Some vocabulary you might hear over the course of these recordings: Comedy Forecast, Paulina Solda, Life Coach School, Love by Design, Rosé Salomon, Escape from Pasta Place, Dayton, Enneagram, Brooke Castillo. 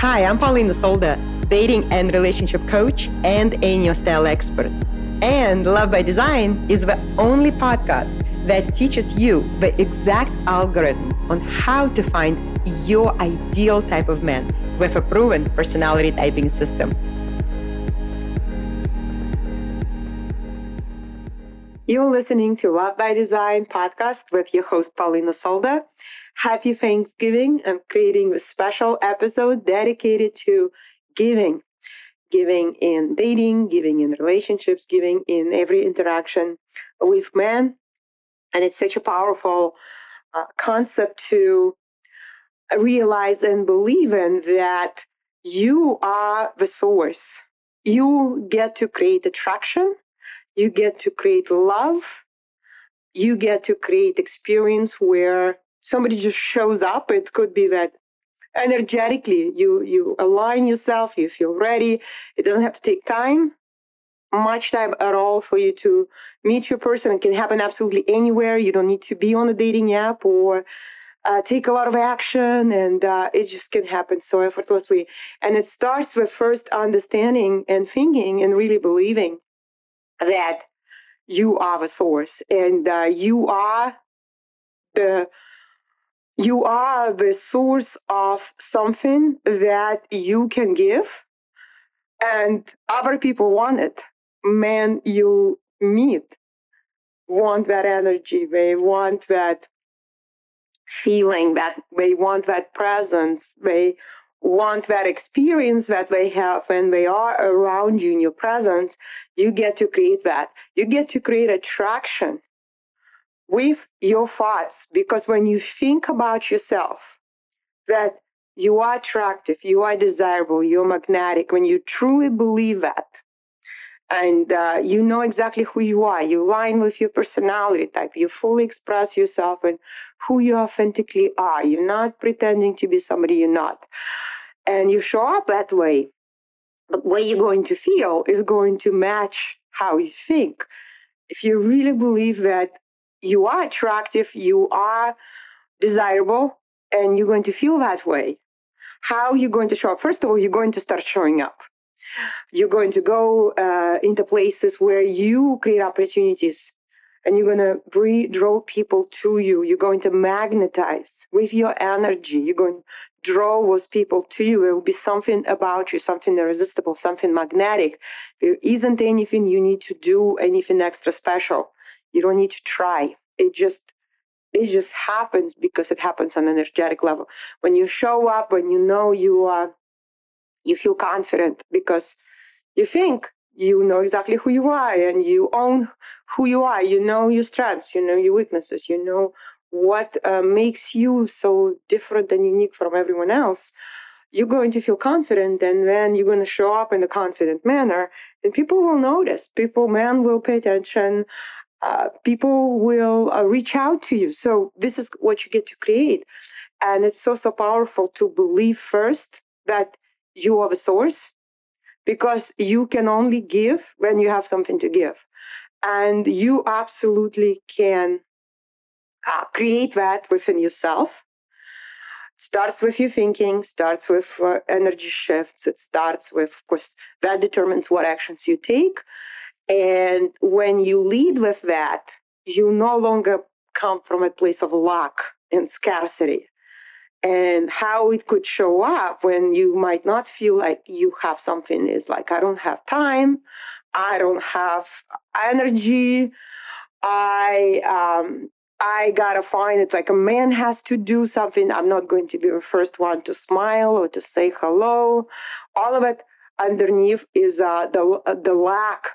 Hi, I'm Paulina Solda, dating and relationship coach and Enneagram style expert. And Love by Design is the only podcast that teaches you the exact algorithm on how to find your ideal type of man with a proven personality typing system. You're listening to Love by Design podcast with your host, Paulina Solda. Happy Thanksgiving. I'm creating a special episode dedicated to giving. Giving in dating, giving in relationships, giving in every interaction with men. And it's such a powerful concept to realize and believe in, that you are the source. You get to create attraction. You get to create love. You get to create experience where somebody just shows up. It could be that energetically you align yourself, you feel ready. It doesn't have to take much time at all for you to meet your person. It can happen absolutely anywhere. You don't need to be on a dating app or take a lot of action, and it just can happen so effortlessly. And it starts with first understanding and thinking and really believing that you are the source, and you are the source of something that you can give, and other people want it. Men you meet want that energy. They want that feeling. That they want that presence. They want that experience that they have when they are around you in your presence. You get to create that. You get to create attraction with your thoughts, because when you think about yourself, that you are attractive, you are desirable, you're magnetic, when you truly believe that, and you know exactly who you are, you align with your personality type, you fully express yourself and who you authentically are. You're not pretending to be somebody you're not. And you show up that way. But what you're going to feel is going to match how you think. If you really believe that you are attractive, you are desirable, and you're going to feel that way, how are you going to show up? First of all, you're going to start showing up. You're going to go into places where you create opportunities, and you're going to draw people to you. You're going to magnetize with your energy. You're going to draw those people to you. There will be something about you, something irresistible, something magnetic. There isn't anything you need to do, anything extra special. You don't need to try. It just happens, because it happens on an energetic level. When you show up, when you know you are, you feel confident because you think you know exactly who you are, and you own who you are. You know your strengths, you know your weaknesses, you know what makes you so different and unique from everyone else. You're going to feel confident, and then you're going to show up in a confident manner, and people will notice. Men will pay attention. People will reach out to you. So this is what you get to create. And it's so, so powerful to believe first that you are the source, because you can only give when you have something to give. And you absolutely can create that within yourself. It starts with your thinking, starts with energy shifts. It starts with, of course, that determines what actions you take. And when you lead with that, you no longer come from a place of lack and scarcity. And how it could show up when you might not feel like you have something is like, I don't have time, I don't have energy, I gotta find it. Like a man has to do something. I'm not going to be the first one to smile or to say hello. All of it underneath is the lack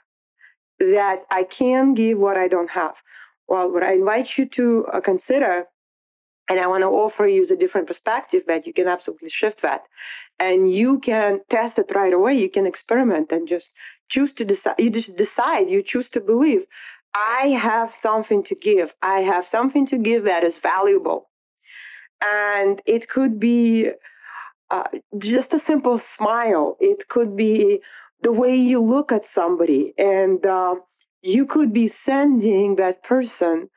that I can give what I don't have. Well, what I invite you to consider, and I want to offer you a different perspective, that you can absolutely shift that. And you can test it right away. You can experiment and just choose to decide. You just decide. You choose to believe, I have something to give. I have something to give that is valuable. And it could be just a simple smile. It could be the way you look at somebody. And you could be sending that person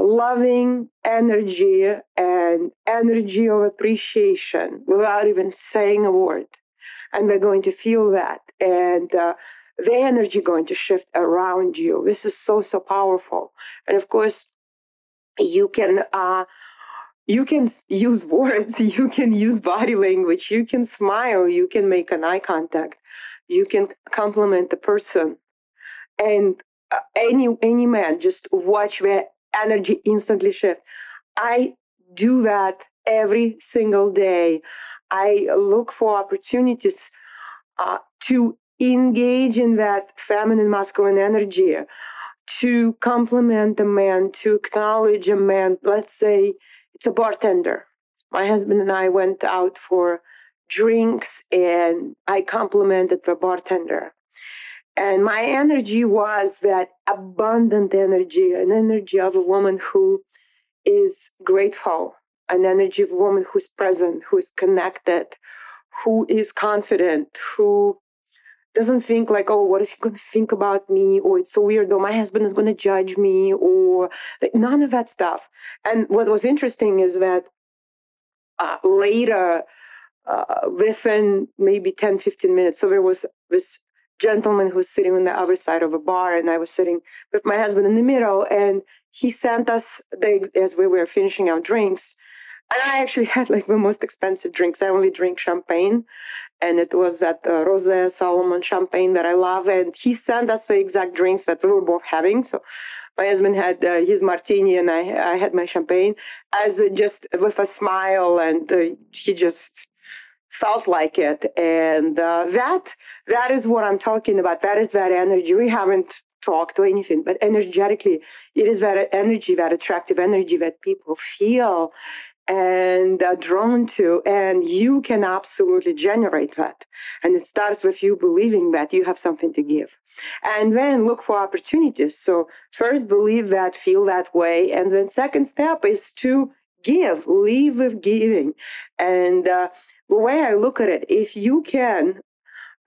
loving energy and energy of appreciation without even saying a word. And they're going to feel that. And the energy going to shift around you. This is so, so powerful. And of course, you can use words, you can use body language, you can smile, you can make an eye contact, you can compliment the person. And any man, just watch their energy instantly shift. I do that every single day. I look for opportunities to engage in that feminine, masculine energy, to compliment a man, to acknowledge a man. Let's say it's a bartender. My husband and I went out for drinks and I complimented the bartender. And my energy was that abundant energy, an energy of a woman who is grateful, an energy of a woman who's present, who is connected, who is confident, who doesn't think like, oh, what is he going to think about me? Or it's so weird, or my husband is going to judge me, or like, none of that stuff. And what was interesting is that later, within maybe 10, 15 minutes, so there was this gentleman who was sitting on the other side of a bar, and I was sitting with my husband in the middle, and he sent us, as we were finishing our drinks, and I actually had like the most expensive drinks. I only drink champagne, and it was that Rosé Salomon champagne that I love, and he sent us the exact drinks that we were both having. So my husband had his martini, and I had my champagne, as just with a smile, and he just felt like it. And that is what I'm talking about. That is that energy. We haven't talked or anything, but energetically, it is that energy, that attractive energy that people feel and are drawn to. And you can absolutely generate that. And it starts with you believing that you have something to give. And then look for opportunities. So first, believe that, feel that way. And then second step is to give, leave with giving. And the way I look at it, if you can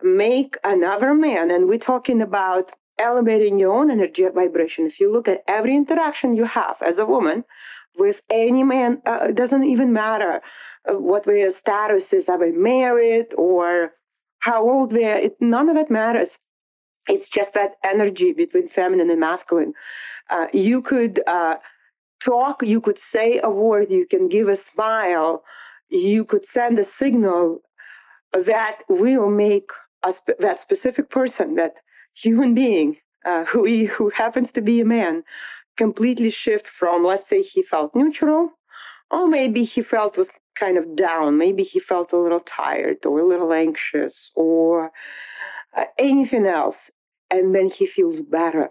make another man, and we're talking about elevating your own energy vibration, if you look at every interaction you have as a woman with any man, it doesn't even matter what their status is, are they married or how old they are, none of that matters. It's just that energy between feminine and masculine. You could talk, you could say a word, you can give a smile, you could send a signal that will make that specific person, that human being who happens to be a man, completely shift from, let's say, he felt neutral, or maybe he felt was kind of down, maybe he felt a little tired or a little anxious or anything else, and then he feels better.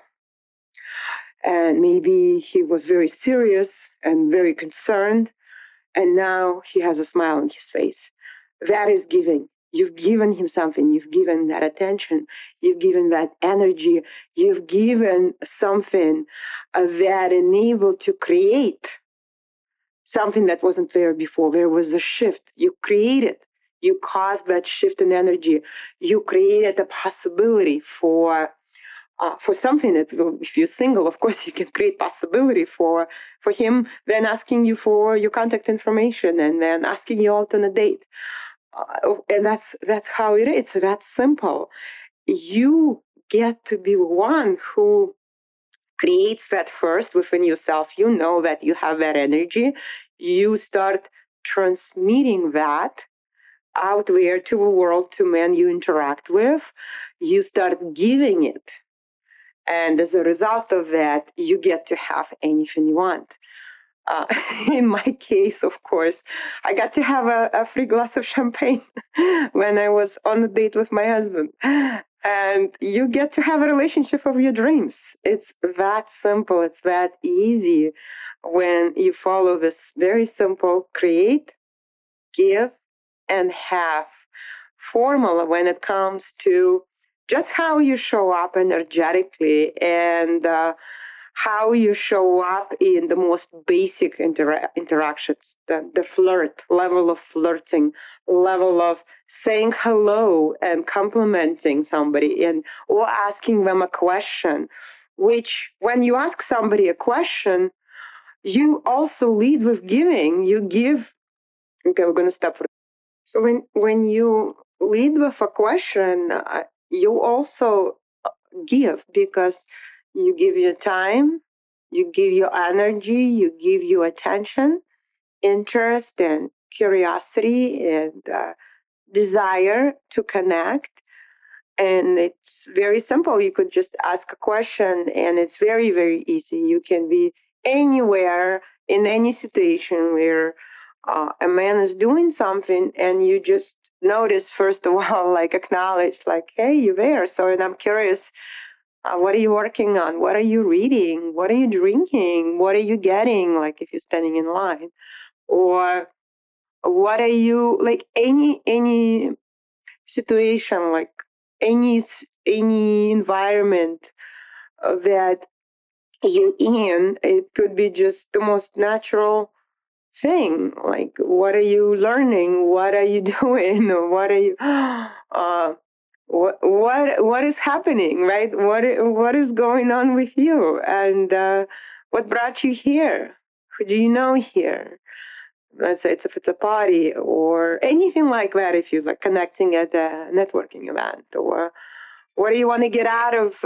And maybe he was very serious and very concerned, and now he has a smile on his face. That is giving. You've given him something. You've given that attention. You've given that energy. You've given something that enabled to create something that wasn't there before. There was a shift. You created. You caused that shift in energy. You created a possibility for something that, if you're single, of course, you can create possibility for him, then asking you for your contact information and then asking you out on a date. And that's how it is. That's simple. You get to be one who creates that first within yourself. You know that you have that energy. You start transmitting that out there to the world, to men you interact with. You start giving it. And as a result of that, you get to have anything you want. In my case, of course, I got to have a free glass of champagne when I was on a date with my husband. And you get to have a relationship of your dreams. It's that simple. It's that easy when you follow this very simple create, give, and have formula when it comes to just how you show up energetically and how you show up in the most basic interactions, the flirt, level of flirting, level of saying hello and complimenting somebody and or asking them a question, which when you ask somebody a question, you also lead with giving. You give. Okay, we're going to stop. So when you lead with a question, you also give, because you give your time, you give your energy, you give your attention, interest and curiosity and desire to connect. And it's very simple. You could just ask a question and it's very, very easy. You can be anywhere in any situation where a man is doing something, and you just notice, first of all, like acknowledge, like, hey, you're there. So, and I'm curious, what are you working on? What are you reading? What are you drinking? What are you getting? Like if you're standing in line, or what are you, like any situation, like any environment that you're in, it could be just the most natural thing. Like, what are you learning? What are you doing? What are you? What is happening? Right? What is going on with you? And what brought you here? Who do you know here? Let's say if it's a party or anything like that. If you're like connecting at a networking event, or what do you want to get out of?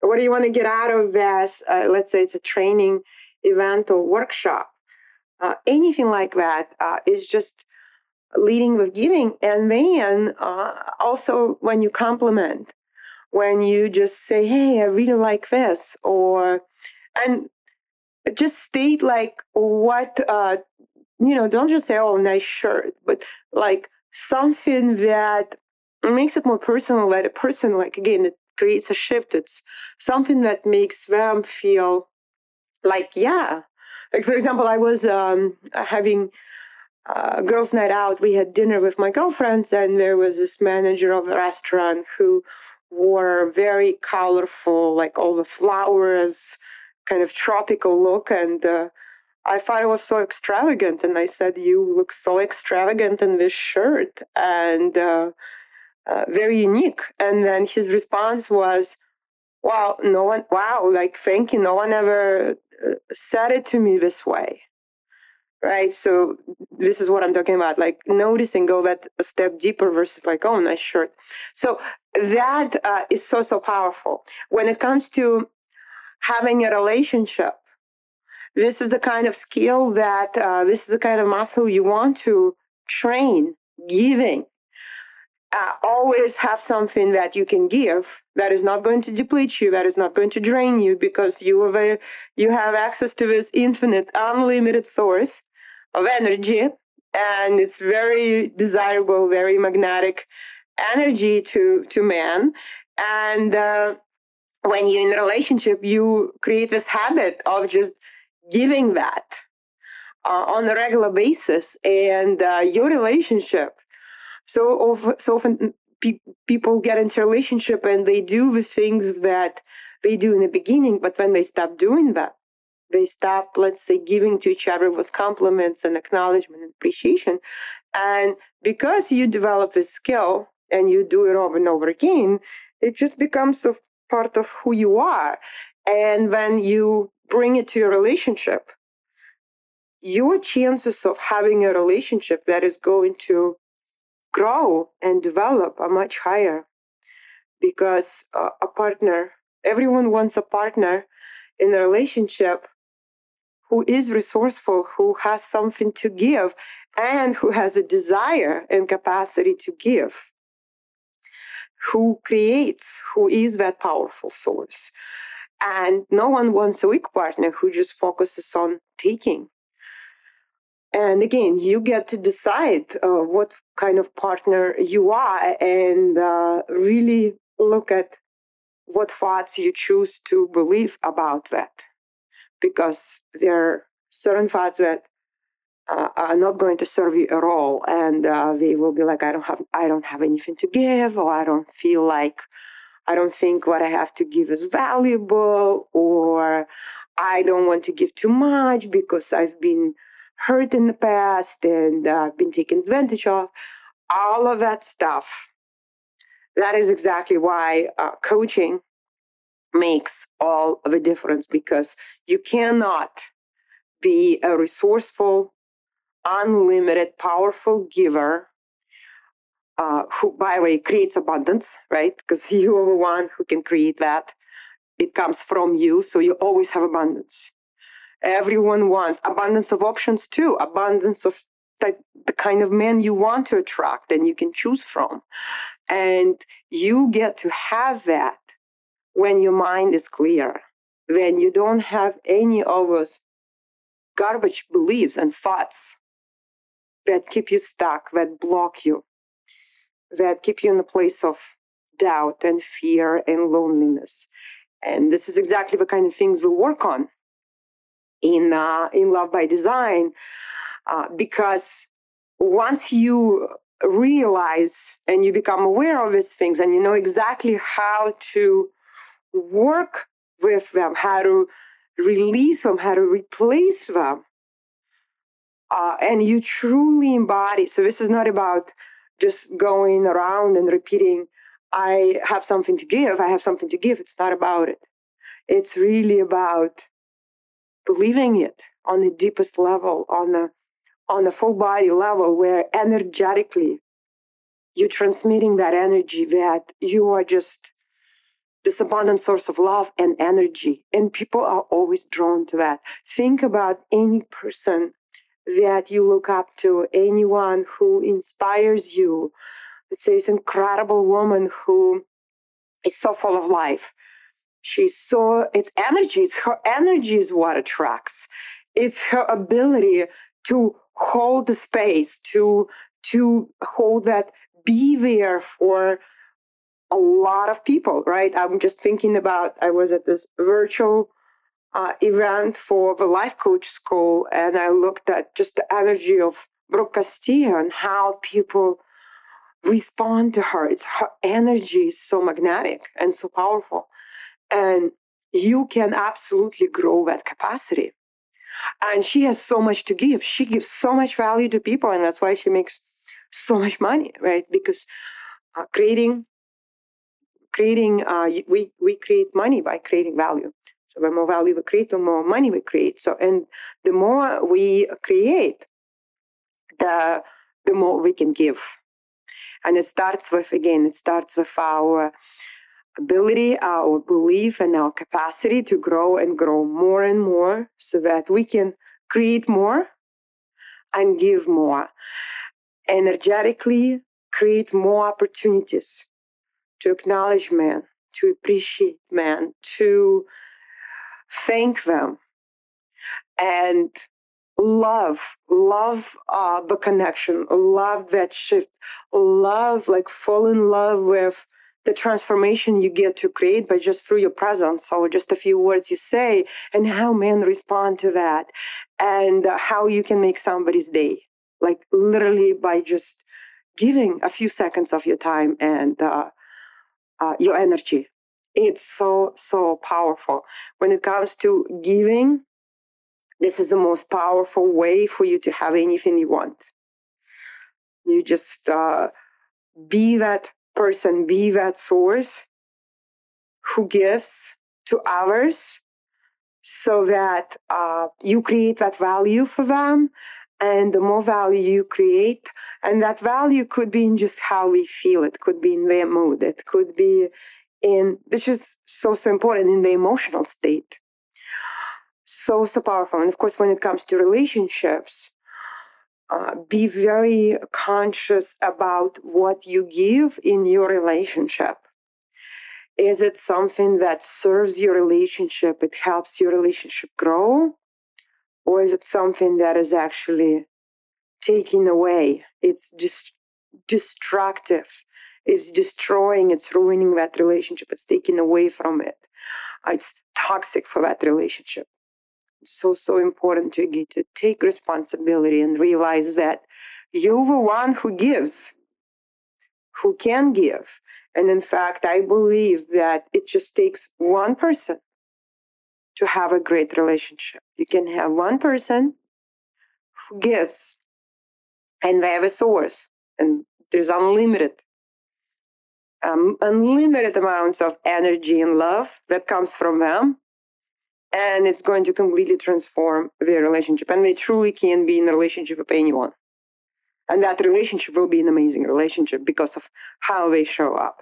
What do you want to get out of this? Let's say it's a training event or workshop. Anything like that is just leading with giving. And then also when you compliment, when you just say, hey, I really like this, or, and just state like what, don't just say, oh, nice shirt, but like something that makes it more personal, that a person, like, again, it creates a shift. It's something that makes them feel like, yeah. Like, for example, I was having a girls' night out. We had dinner with my girlfriends, and there was this manager of a restaurant who wore very colorful, like all the flowers, kind of tropical look. And I thought it was so extravagant. And I said, you look so extravagant in this shirt, and very unique. And then his response was, thank you. No one ever said it to me this way, right? So this is what I'm talking about, like noticing, go that a step deeper versus like, oh, nice shirt. So that is so powerful. When it comes to having a relationship, this is the kind of skill that, this is the kind of muscle you want to train, giving. Always have something that you can give that is not going to deplete you, that is not going to drain you, because you have access to this infinite, unlimited source of energy, and it's very desirable, very magnetic energy to man. And when you're in a relationship, you create this habit of just giving that on a regular basis, and your relationship. So often people get into a relationship and they do the things that they do in the beginning, but when they stop doing that, they stop, let's say, giving to each other with compliments and acknowledgement and appreciation. And because you develop this skill and you do it over and over again, it just becomes a part of who you are. And when you bring it to your relationship, your chances of having a relationship that is going to grow and develop are much higher, because everyone wants a partner in a relationship who is resourceful, who has something to give, and who has a desire and capacity to give, who creates, who is that powerful source. And no one wants a weak partner who just focuses on taking. And again, you get to decide what kind of partner you are, and really look at what thoughts you choose to believe about that. Because there are certain thoughts that are not going to serve you at all. And they will be like, I don't have anything to give, or I don't feel like, I don't think what I have to give is valuable, or I don't want to give too much because I've been hurt in the past and been taken advantage of, all of that stuff. That is exactly why coaching makes all of the difference, because you cannot be a resourceful, unlimited, powerful giver, who, by the way, creates abundance, right? Because you are the one who can create that. It comes from you, so you always have abundance. Everyone wants abundance of options too, abundance of the kind of man you want to attract and you can choose from. And you get to have that when your mind is clear, when you don't have any of those garbage beliefs and thoughts that keep you stuck, that block you, that keep you in a place of doubt and fear and loneliness. And this is exactly the kind of things we work on in Love by Design, because once you realize and you become aware of these things and you know exactly how to work with them, how to release them, how to replace them, and you truly embody. So this is not about just going around and repeating, I have something to give, I have something to give. It's not about it. It's really about believing it on the deepest level, on a full body level, where energetically you're transmitting that energy, that you are just this abundant source of love and energy. And people are always drawn to that. Think about any person that you look up to, anyone who inspires you. Let's say this incredible woman who is so full of life. It's energy. It's her energy is what attracts. It's her ability to hold the space, to hold that, be there for a lot of people, right? I'm just thinking about, I was at this virtual event for the Life Coach School, and I looked at just the energy of Brooke Castillo and how people respond to her. It's her energy is so magnetic and so powerful. And you can absolutely grow that capacity. And she has so much to give. She gives so much value to people, and that's why she makes so much money, right? Because we create money by creating value. So the more value we create, the more money we create. So, and the more we create, the more we can give. And it starts with our ability, our belief, and our capacity to grow and grow more and more, so that we can create more and give more. Energetically create more opportunities to acknowledge men, to appreciate men, to thank them, and love the connection, love that shift, fall in love with the transformation you get to create by just through your presence or just a few words you say, and how men respond to that, and how you can make somebody's day, like literally by just giving a few seconds of your time and your energy. It's so, so powerful. When it comes to giving, this is the most powerful way for you to have anything you want. You just be that person, be that source who gives to others, so that you create that value for them. And the more value you create, and that value could be in just how we feel. It could be in their mood. It could be in, this is so, so important, in the emotional state. So, so powerful. And of course, when it comes to relationships, be very conscious about what you give in your relationship. Is it something that serves your relationship? It helps your relationship grow? Or is it something that is actually taking away? It's just destructive. It's destroying, it's ruining that relationship. It's taking away from it. It's toxic for that relationship. It's so, so important to take responsibility and realize that you're the one who gives, who can give. And in fact, I believe that it just takes one person to have a great relationship. You can have one person who gives, and they have a source, and there's unlimited amounts of energy and love that comes from them, and it's going to completely transform their relationship. And they truly can be in a relationship with anyone. And that relationship will be an amazing relationship because of how they show up.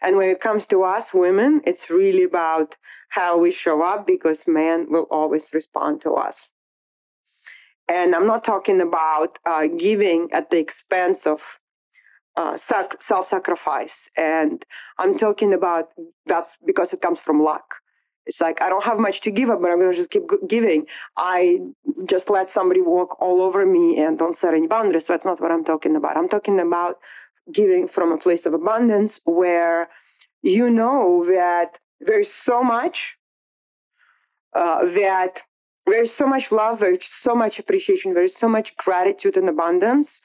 And when it comes to us women, it's really about how we show up, because men will always respond to us. And I'm not talking about giving at the expense of self-sacrifice. And I'm talking about that's because it comes from luck. It's like, I don't have much to give up, but I'm going to just keep giving. I just let somebody walk all over me and don't set any boundaries. That's not what I'm talking about. I'm talking about giving from a place of abundance, where you know that there's so much, that there's so much love, there's so much appreciation, there's so much gratitude and abundance,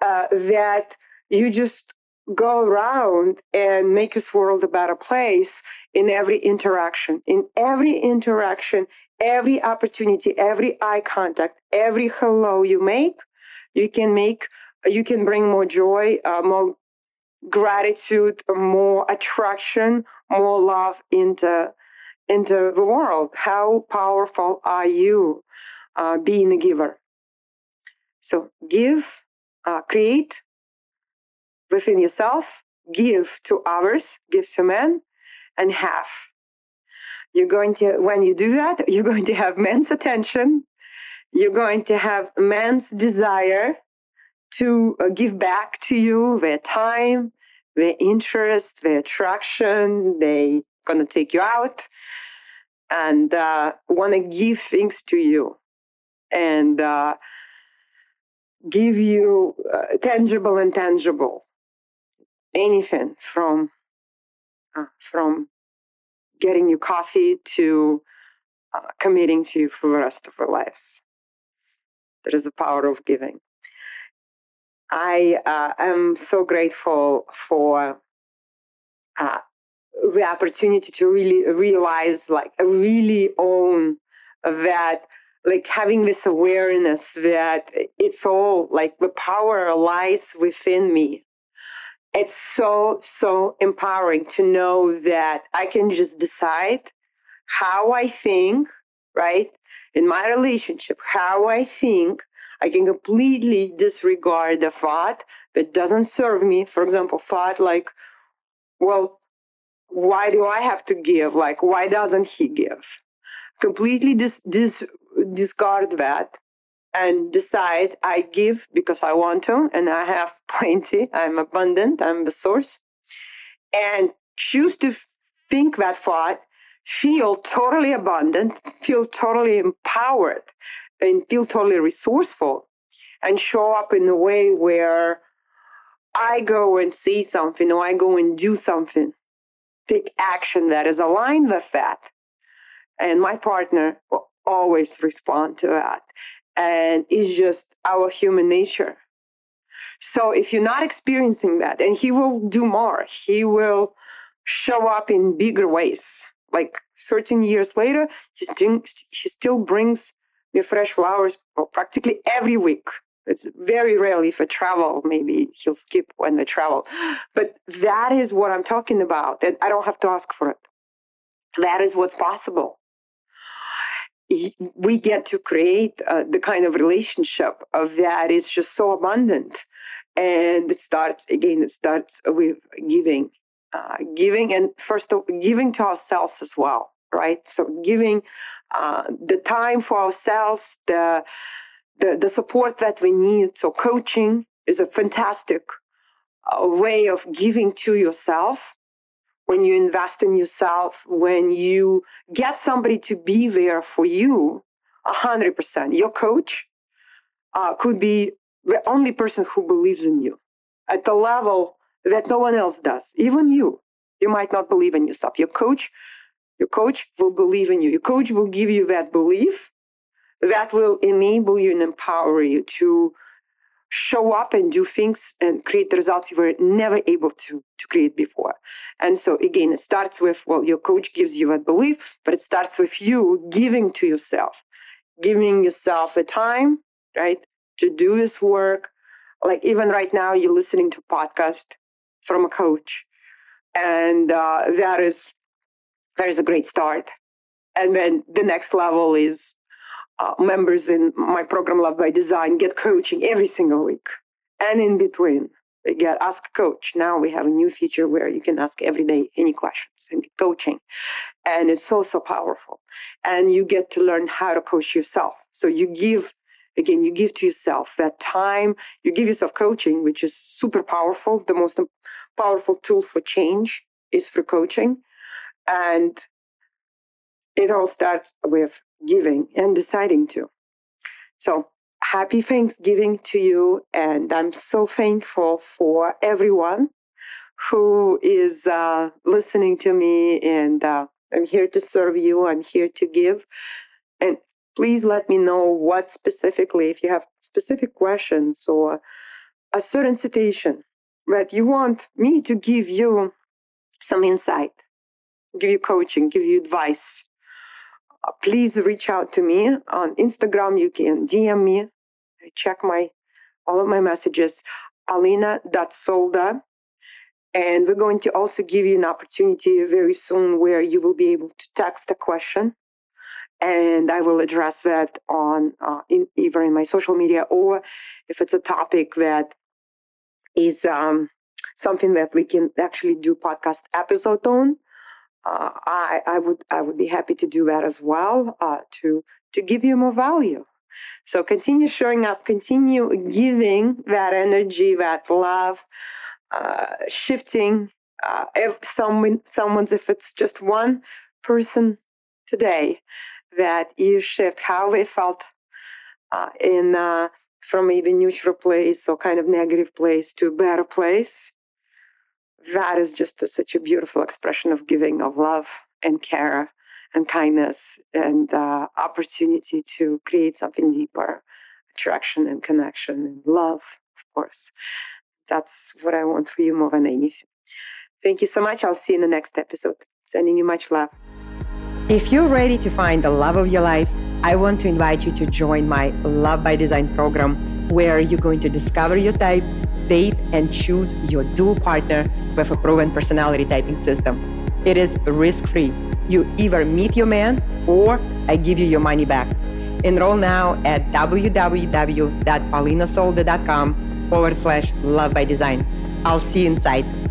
that you just go around and make this world a better place in every interaction. In every interaction, every opportunity, every eye contact, every hello you make. You can bring more joy, more gratitude, more attraction, more love into the world. How powerful are you being a giver? So give, create within yourself, give to others, give to men, and have. When you do that, you're going to have men's attention. You're going to have men's desire to give back to you their time, their interest, their attraction. They're going to take you out and want to give things to you and give you tangible and tangible. Anything from getting you coffee to committing to you for the rest of their lives. That is the power of giving. I am so grateful for the opportunity to really realize, really own that, having this awareness that it's all, the power lies within me. It's so, so empowering to know that I can just decide how I think, right? In my relationship, how I think, I can completely disregard the thought that doesn't serve me. For example, thought well, why do I have to give? Why doesn't he give? Completely discard that and decide I give because I want to, and I have plenty. I'm abundant. I'm the source. And choose to think that thought, feel totally abundant, feel totally empowered, and feel totally resourceful, and show up in a way where I go and see something, or I go and do something, take action that is aligned with that. And my partner will always respond to that. And it's just our human nature. So if you're not experiencing that, and he will do more, he will show up in bigger ways. 13 years later, he still brings fresh flowers practically every week. It's very rarely if I travel. Maybe he'll skip when I travel. But that is what I'm talking about. And I don't have to ask for it. That is what's possible. We get to create the kind of relationship that is just so abundant. And it starts with giving. Giving to ourselves as well. Right? So giving the time for ourselves, the support that we need. So coaching is a fantastic way of giving to yourself. When you invest in yourself, when you get somebody to be there for you, 100%. Your coach could be the only person who believes in you at the level that no one else does. Even you. You might not believe in yourself. Your coach will believe in you. Your coach will give you that belief that will enable you and empower you to show up and do things and create the results you were never able to create before. And so, again, it starts with, your coach gives you that belief, but it starts with you giving to yourself, giving yourself the time, right, to do this work. Even right now, you're listening to a podcast from a coach, and that is a great start. And then the next level is members in my program, Love by Design, get coaching every single week. And in between, they get Ask Coach. Now we have a new feature where you can ask every day any questions and get coaching. And it's so, so powerful. And you get to learn how to coach yourself. So you give, again, you give to yourself that time. You give yourself coaching, which is super powerful. The most powerful tool for change is for coaching. And it all starts with giving and deciding to. So happy Thanksgiving to you. And I'm so thankful for everyone who is listening to me. And I'm here to serve you. I'm here to give. And please let me know what specifically, if you have specific questions or a certain situation that you want me to give you some insight, give you coaching, give you advice. Please reach out to me on Instagram. You can DM me. I check all of my messages, alina.solda. And we're going to also give you an opportunity very soon where you will be able to text a question. And I will address that on either in my social media, or if it's a topic that is something that we can actually do podcast episode on. I would be happy to do that as well, to give you more value. So continue showing up, continue giving that energy, that love, shifting. If someone's, if it's just one person today, that you shift how they felt from maybe neutral place or kind of negative place to a better place. That is just such a beautiful expression of giving, of love and care and kindness and opportunity to create something deeper, attraction and connection and love, of course. That's what I want for you more than anything. Thank you so much. I'll see you in the next episode. Sending you much love. If you're ready to find the love of your life, I want to invite you to join my Love by Design program, where you're going to discover your type, date and choose your dual partner with a proven personality typing system. It is risk-free. You either meet your man or I give you your money back. Enroll now at www.paulinasolda.com/lovebydesign. I'll see you inside.